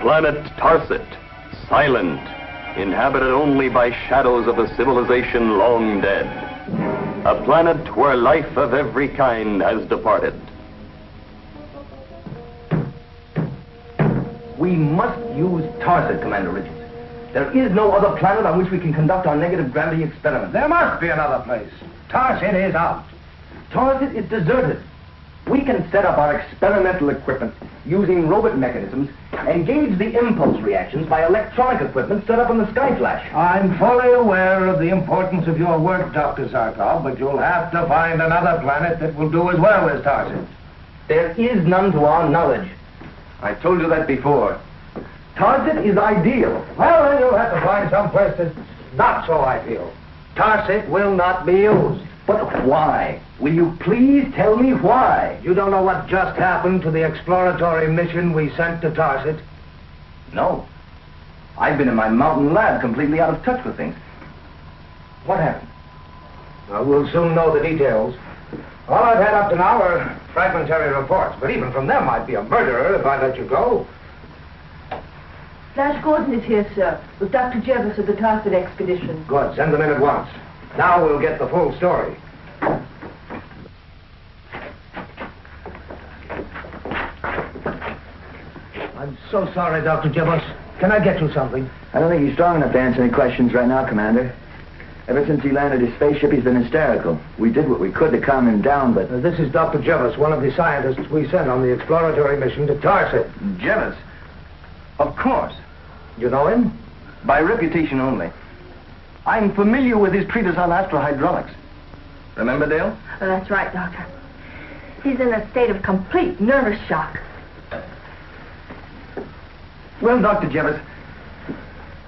planet Tarsit, silent, inhabited only by shadows of a civilization long dead. A planet where life of every kind has departed. We must use Tarsit, Commander Richards. There is no other planet on which we can conduct our negative gravity experiment. There must be another place. Tarsit is out. Tarsit is deserted. We can set up our experimental equipment using robot mechanisms and gauge the impulse reactions by electronic equipment set up on the Skyflash. I'm fully aware of the importance of your work, Dr. Zarkov, but you'll have to find another planet that will do as well as Tarsit. There is none to our knowledge. I told you that before. Tarsit is ideal. Well, then you'll have to find some place that's not so ideal. Tarsit will not be used. But why? Will you please tell me why? You don't know what just happened to the exploratory mission we sent to Tarsit? No. I've been in my mountain lab completely out of touch with things. What happened? Well, we'll soon know the details. All I've had up to now are fragmentary reports, but even from them I'd be a murderer if I let you go. Flash Gordon is here, sir, with Dr. Jebus of the Tarsit expedition. Good. Send them in at once. Now we'll get the full story. I'm so sorry, Dr. Jebus. Can I get you something? I don't think he's strong enough to answer any questions right now, Commander. Ever since he landed his spaceship, he's been hysterical. We did what we could to calm him down, but... This is Dr. Jebus, one of the scientists we sent on the exploratory mission to Tarsit. Jebus? Of course. You know him? By reputation only. I'm familiar with his treatise on astrohydraulics. Remember, Dale? Oh, that's right, Doctor. He's in a state of complete nervous shock. Well, Dr. Jeffers,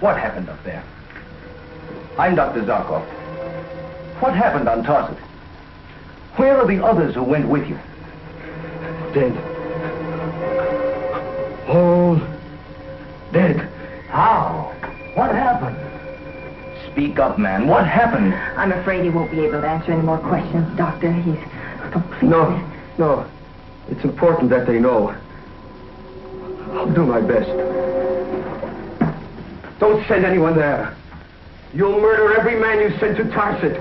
what happened up there? I'm Dr. Zarkov. What happened on Tarsit? Where are the others who went with you? Dead. All dead. How? What happened? Speak up, man. What happened? I'm afraid he won't be able to answer any more questions, Doctor. He's completely... No. It's important that they know. I'll do my best. Don't send anyone there. You'll murder every man you send to Tarsit.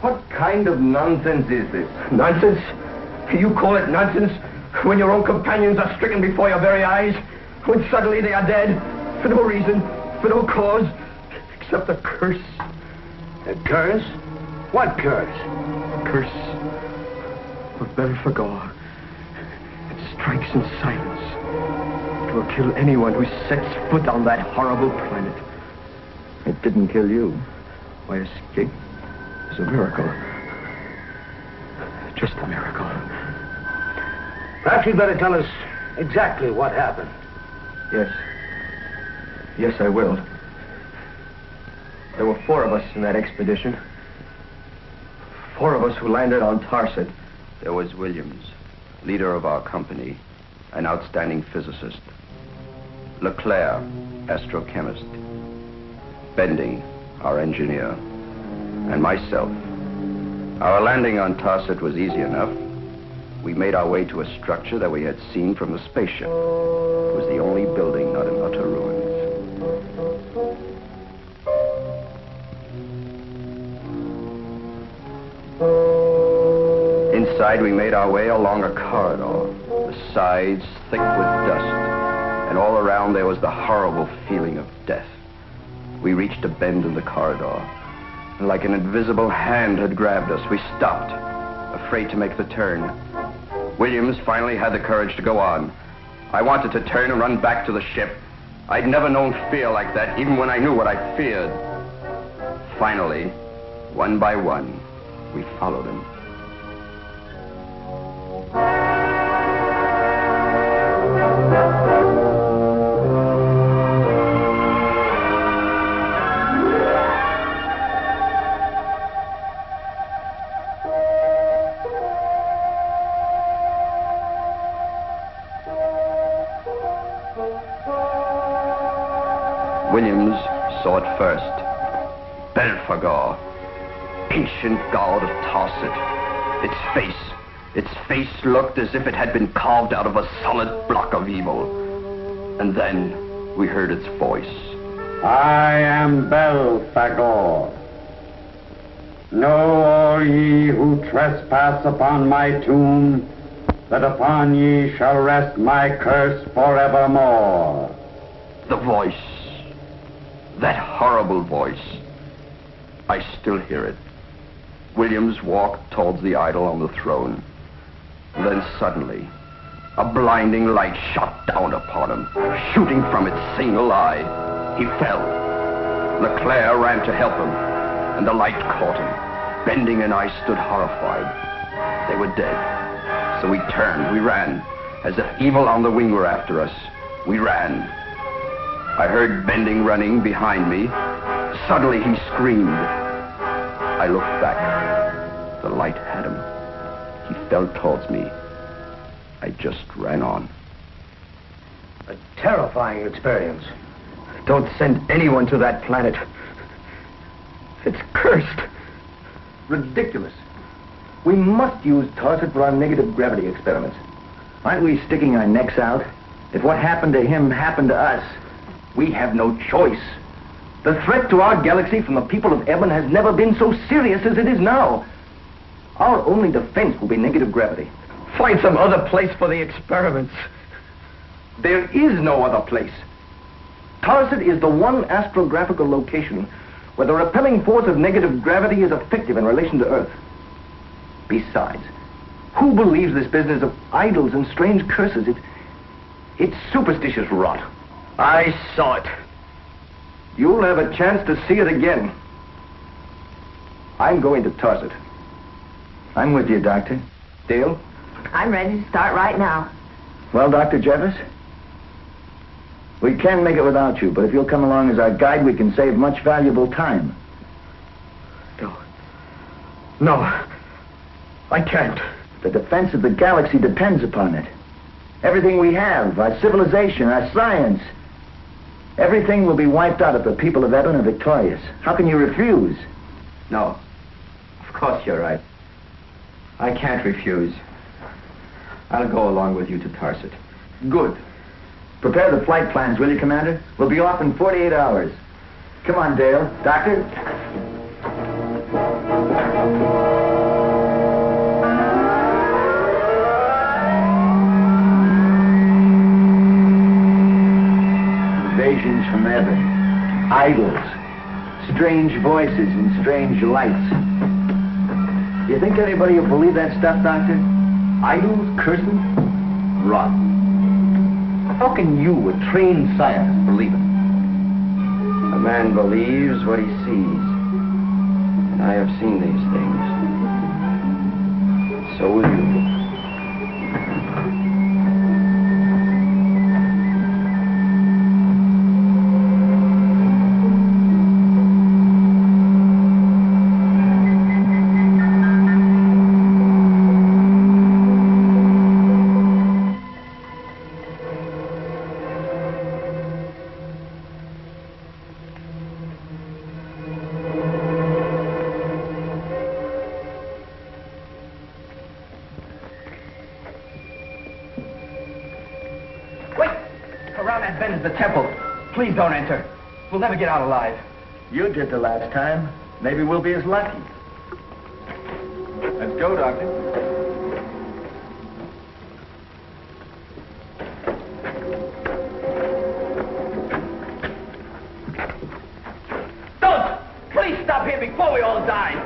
What kind of nonsense is this? Nonsense? You call it nonsense? When your own companions are stricken before your very eyes? When suddenly they are dead? For no reason, for no cause, except a curse. A curse? What curse? A curse of Belphegor. It strikes in silence. It will kill anyone who sets foot on that horrible planet. It didn't kill you. My escape is a miracle. Just a miracle. Perhaps you'd better tell us exactly what happened. Yes. Yes, I will. There were four of us in that expedition. Four of us who landed on Tarsit. There was Williams, leader of our company, an outstanding physicist. Leclerc, astrochemist. Bending, our engineer. And myself. Our landing on Tarsit was easy enough. We made our way to a structure that we had seen from the spaceship. It was the only building not in utter ruins. Inside, we made our way along a corridor, the sides thick with dust, and all around there was the horrible feeling of death. We reached a bend in the corridor, and like an invisible hand had grabbed us, we stopped, afraid to make the turn. Williams finally had the courage to go on. I wanted to turn and run back to the ship. I'd never known fear like that, even when I knew what I feared. Finally, one by one, we followed him. Williams saw it first. Belphegor, ancient god of Tarsit. Its face, Its face looked as if it had been carved out of a solid block of evil. And then we heard its voice. I am Belphegor. Know all ye who trespass upon my tomb, that upon ye shall rest my curse forevermore. The voice. That horrible voice. I still hear it. Williams walked towards the idol on the throne. Then suddenly, a blinding light shot down upon him, shooting from its single eye. He fell. Leclerc ran to help him, and the light caught him. Bending and I stood horrified. They were dead. So we turned, we ran, as if evil on the wing were after us. We ran. I heard Bending running behind me. Suddenly he screamed. I looked back. The light had him. He fell towards me. I just ran on. A terrifying experience. Don't send anyone to that planet. It's cursed. Ridiculous. We must use Tarsit for our negative gravity experiments. Aren't we sticking our necks out? If what happened to him happened to us, we have no choice. The threat to our galaxy from the people of Ebon has never been so serious as it is now. Our only defense will be negative gravity. Find some other place for the experiments. There is no other place. Tarsit is the one astrographical location where the repelling force of negative gravity is effective in relation to Earth. Besides, who believes this business of idols and strange curses? It's superstitious rot. I saw it. You'll have a chance to see it again. I'm going to Tarsit. I'm with you, Doctor. Dale? I'm ready to start right now. Well, Dr. Jeffers, we can make it without you, but if you'll come along as our guide, we can save much valuable time. No. No. I can't. The defense of the galaxy depends upon it. Everything we have, our civilization, our science, everything will be wiped out if the people of Ebon are victorious. How can you refuse? No. Of course you're right. I can't refuse. I'll go along with you to Tarsit. Good. Prepare the flight plans, will you, Commander? We'll be off in 48 hours. Come on, Dale. Doctor? Invasions from Ebon. Idols. Strange voices and strange lights. You think anybody will believe that stuff, Doctor? Idols? Curses? Rot. How can you, a trained scientist, believe it? A man believes what he sees. And I have seen these things. So will you. Don't enter. We'll never get out alive. You did the last time. Maybe we'll be as lucky. Let's go, Doctor. Don't! Please stop here before we all die!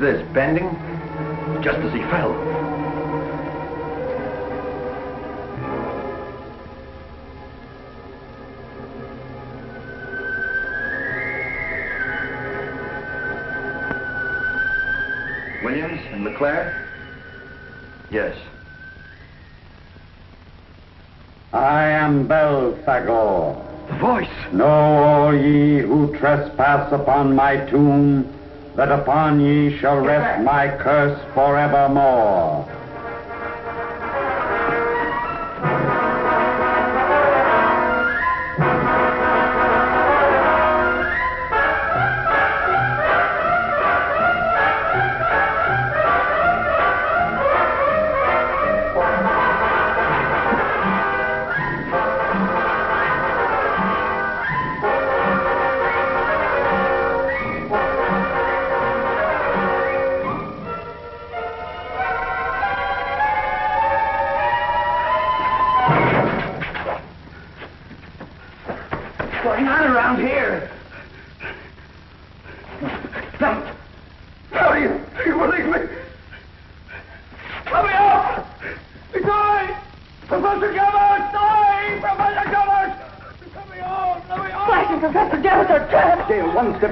This Bending just as he fell. Williams and Leclerc? Yes. I am Belphegor. The voice. Know all ye who trespass upon my tomb, that upon ye shall rest my curse forevermore.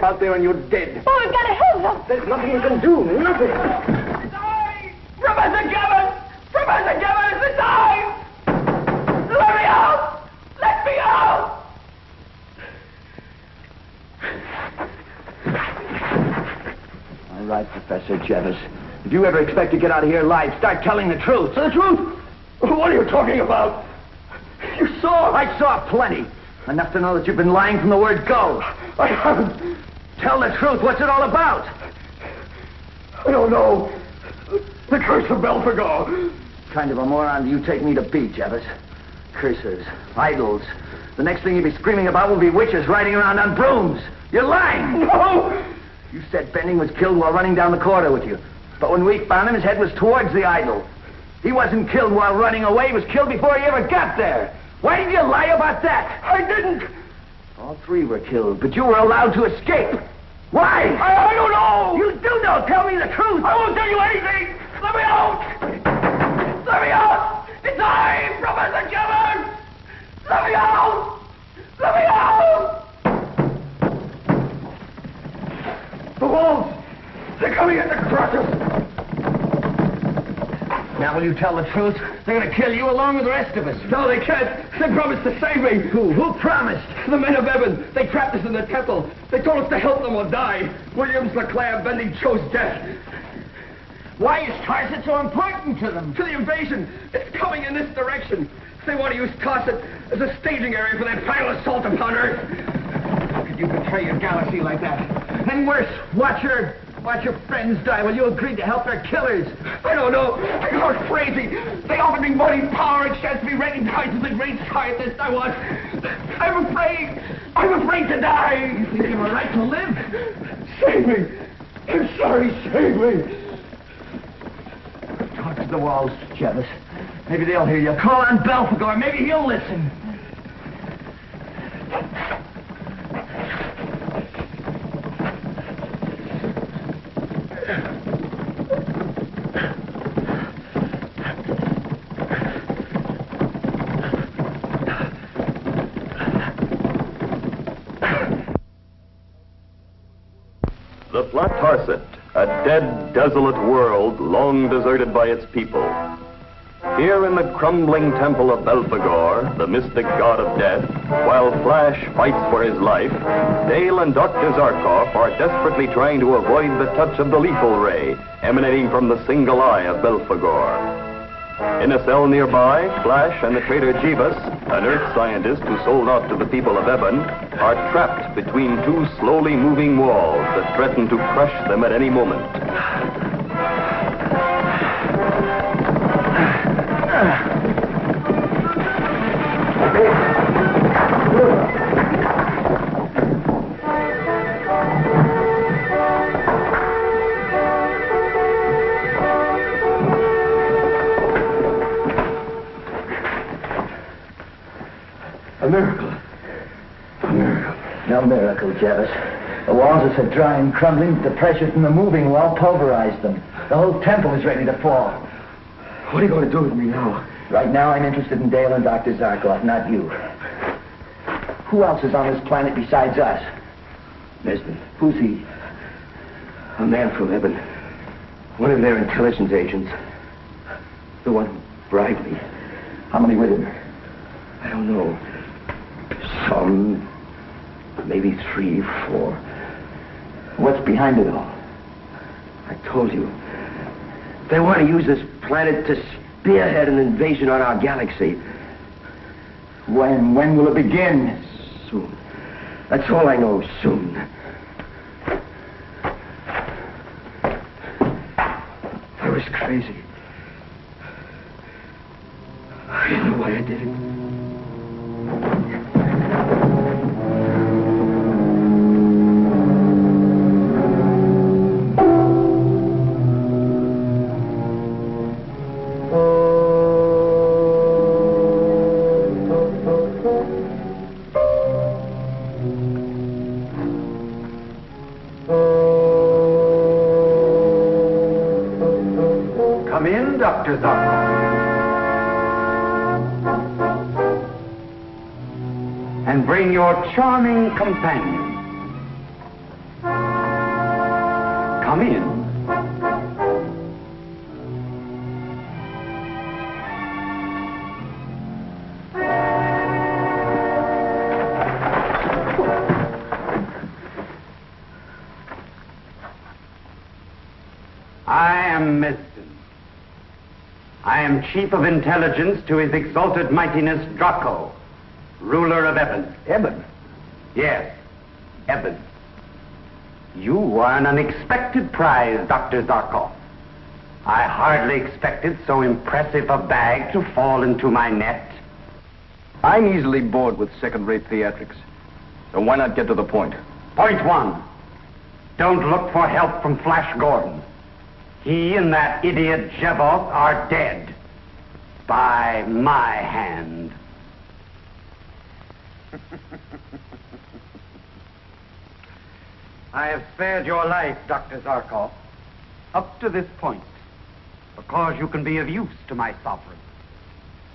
Out there and you're dead. Oh, I've got to help them. There's nothing you can do. Nothing. It's I! Professor Gabbard! Professor Gabbard, it's I! Let me out! Let me out! All right, Professor Jebus. If you ever expect to get out of here alive, start telling the truth. The truth? What are you talking about? You saw? I saw plenty. Enough to know that you've been lying from the word go. I haven't. Tell the truth. What's it all about? I don't know. The curse of Belphegor. Kind of a moron do you take me to be, Jevis? Curses, idols. The next thing you'll be screaming about will be witches riding around on brooms. You're lying. No! You said Benning was killed while running down the corridor with you. But when we found him, his head was towards the idol. He wasn't killed while running away. He was killed before he ever got there. Why did you lie about that? I didn't. All three were killed, but you were allowed to escape. Why? I don't know. You do know. Tell me the truth. I won't tell you anything. Let me out. Let me out. It's I, Professor Jemmer. Let me out. Let me out. The wolves. They're coming at the crosses. Now will you tell the truth? They're going to kill you along with the rest of us. No, they can't. They promised to save me. Who promised? The men of Evans. They trapped us in the temple. They told us to help them or die. Williams, LeClaire, Bendy chose death. Why is Tarsit so important to them? To the invasion. It's coming in this direction. They want to use Tarsit as a staging area for their final assault upon Earth. How could you betray your galaxy like that? And worse, watch your friends die while you agreed to help their killers. I don't know. I got crazy. They offered me money, power, and chance to be recognized as the great scientist I was. I'm afraid. I'm afraid to die. You think you have a right to live? Save me. I'm sorry. Save me. Talk to the walls, Jevis. Maybe they'll hear you. Call on Belphegor. Maybe he'll listen. The flat Tarset, a dead, desolate world long deserted by its people. Here in the crumbling temple of Belphegor, the mystic god of death, while Flash fights for his life, Dale and Dr. Zarkov are desperately trying to avoid the touch of the lethal ray emanating from the single eye of Belphegor. In a cell nearby, Flash and the traitor Jebus, an earth scientist who sold out to the people of Ebon, are trapped between two slowly moving walls that threaten to crush them at any moment. Jevis. The walls are so dry and crumbling that the pressure from the moving well pulverized them. The whole temple is ready to fall. What are you going to do with me now? Right now, I'm interested in Dale and Dr. Zarkov, not you. Who else is on this planet besides us? Mezden. Who's he? A man from Ebon. One of their intelligence agents. The one who bribed me. How many with him? I don't know. Some... Maybe 3, 4. What's behind it all? I told you. They want to use this planet to spearhead an invasion on our galaxy. When will it begin? Soon. That's all I know, soon. I was crazy. I don't know why I did it. Dr. Zarkov. And bring your charming companion. Come in. I am Mezden. I am Chief of Intelligence to His Exalted Mightiness Draco, ruler of Ebon. Ebon? Yes, Ebon. You are an unexpected prize, Dr. Zarkov. I hardly expected so impressive a bag to fall into my net. I'm easily bored with second-rate theatrics, so why not get to the point? Point one, don't look for help from Flash Gordon. He and that idiot Jebok are dead. By my hand. I have spared your life, Dr. Zarkov, up to this point, because you can be of use to my sovereign.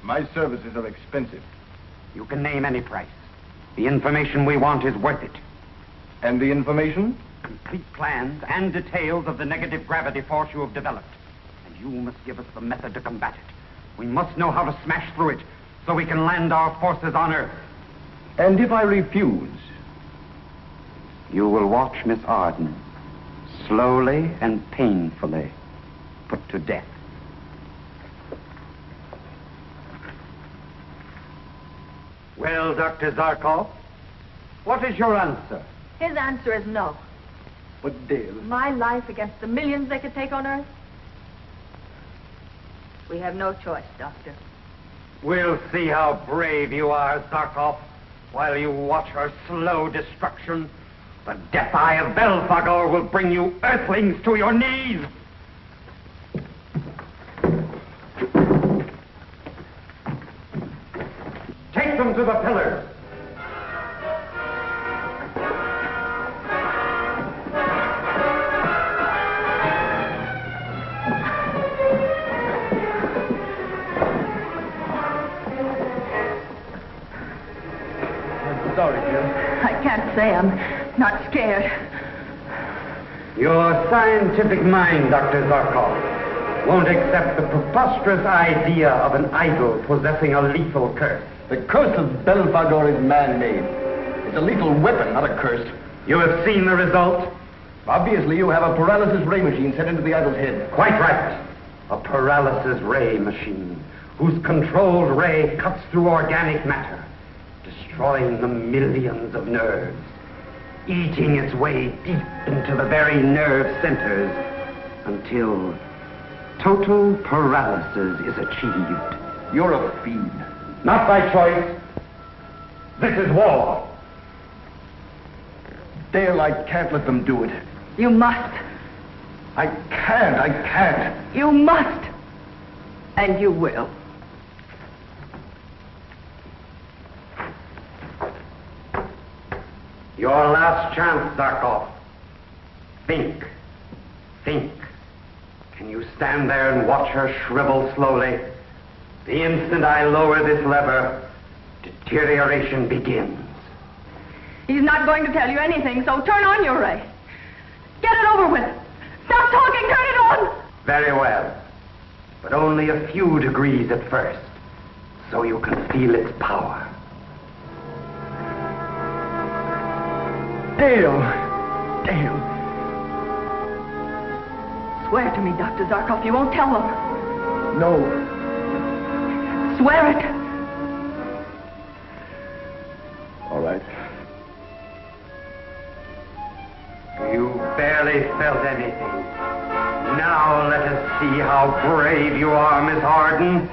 My services are expensive. You can name any price. The information we want is worth it. And the information? Complete plans and details of the negative gravity force you have developed. And you must give us the method to combat it. We must know how to smash through it so we can land our forces on Earth. And if I refuse? You will watch Miss Arden slowly and painfully put to death. Well, Dr. Zarkov, what is your answer? His answer is no. But Dale... My life against the millions they could take on Earth? We have no choice, Doctor. We'll see how brave you are, Zarkov, while you watch her slow destruction. The death eye of Belphegor will bring you earthlings to your knees! Take them to the pillars! I'm not scared. Your scientific mind, Dr. Zarkov, won't accept the preposterous idea of an idol possessing a lethal curse. The curse of Belphegor is man-made. It's a lethal weapon, not a curse. You have seen the result? Obviously, you have a paralysis ray machine set into the idol's head. Quite right. A paralysis ray machine, whose controlled ray cuts through organic matter, destroying the millions of nerves, eating its way deep into the very nerve centers until total paralysis is achieved. You're a fiend. Not by choice. This is war. Dale, I can't let them do it. You must. I can't. You must. And you will. Your last chance, Zarkov. Think. Think. Can you stand there and watch her shrivel slowly? The instant I lower this lever, deterioration begins. He's not going to tell you anything, so turn on your ray. Get it over with. Stop talking, turn it on! Very well. But only a few degrees at first, so you can feel its power. Dale! Dale! Swear to me, Dr. Zarkov, you won't tell them. No. Swear it. All right. You barely felt anything. Now let us see how brave you are, Miss Arden.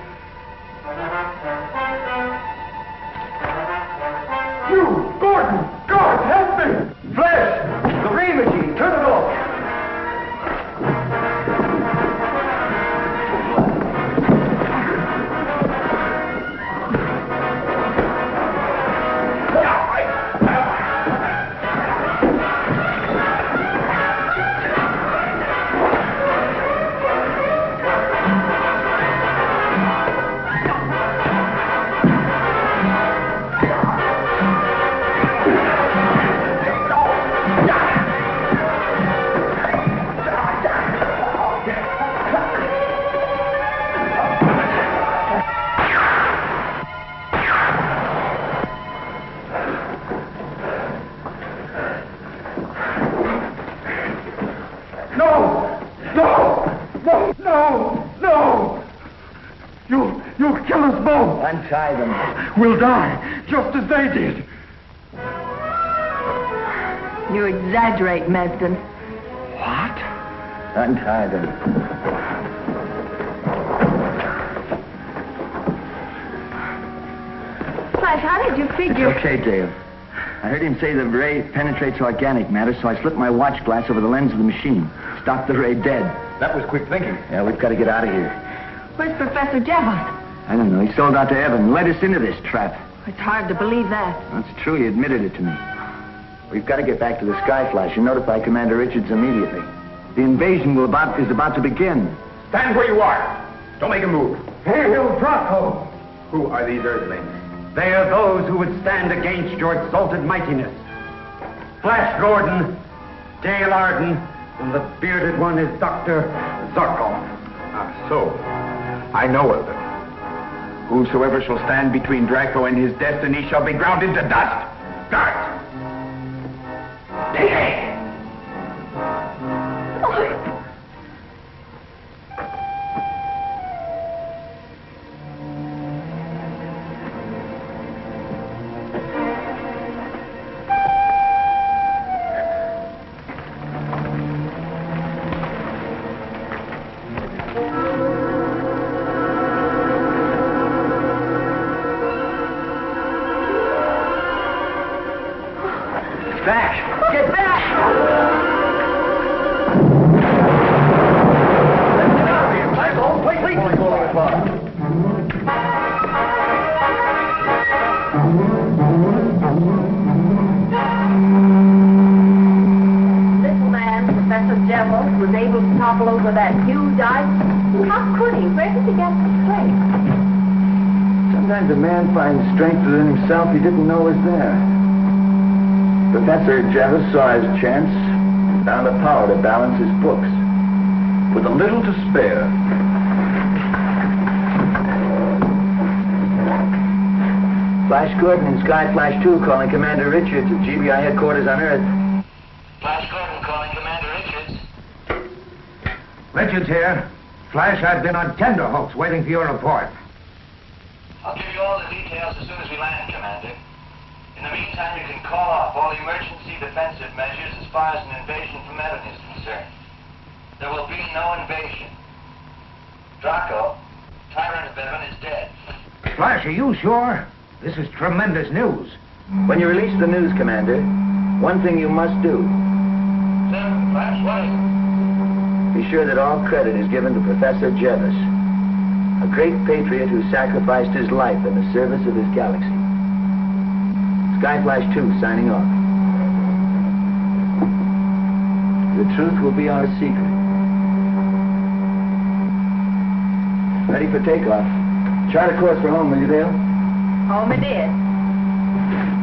You, Gordon! Guard, help me! Flash! The ray machine! Turn it off! Untie them. We'll die, just as they did. You exaggerate, Mezden. What? Untie them. Flash, how did you figure... It's okay, Dale. I heard him say the ray penetrates organic matter, so I slipped my watch glass over the lens of the machine. Stopped the ray dead. That was quick thinking. Yeah, we've got to get out of here. Where's Professor Jebus? I don't know. He sold out to Evans, led us into this trap. It's hard to believe that. That's true. He admitted it to me. We've got to get back to the Skyflash and notify Commander Richards immediately. The invasion is about to begin. Stand where you are. Don't make a move. Hail Draco! Who are these Earthlings? They are those who would stand against your exalted mightiness. Flash Gordon, Dale Arden, and the bearded one is Dr. Zarkov. Ah, so I know of them. Whosoever shall stand between Draco and his destiny shall be ground into dust. Guards! Take it! Strength within himself he didn't know was there. Professor Jebus saw his chance and found the power to balance his books. With a little to spare. Flash Gordon and Sky Flash 2 calling Commander Richards at GBI headquarters on Earth. Flash Gordon calling Commander Richards. Richards here. Flash, I've been on tenterhooks waiting for your report. I'll give you all the details as soon as we land, Commander. In the meantime, you can call off all emergency defensive measures as far as an invasion from Ebon is concerned. There will be no invasion. Draco, tyrant of Ebon, is dead. Flash, are you sure? This is tremendous news. When you release the news, Commander, one thing you must do. Sir, Flash, what is it? Be sure that all credit is given to Professor Jebus. A great patriot who sacrificed his life in the service of his galaxy. Skyflash 2 signing off. The truth will be our secret. Ready for takeoff. Chart a course for home, will you, Dale? Home it is.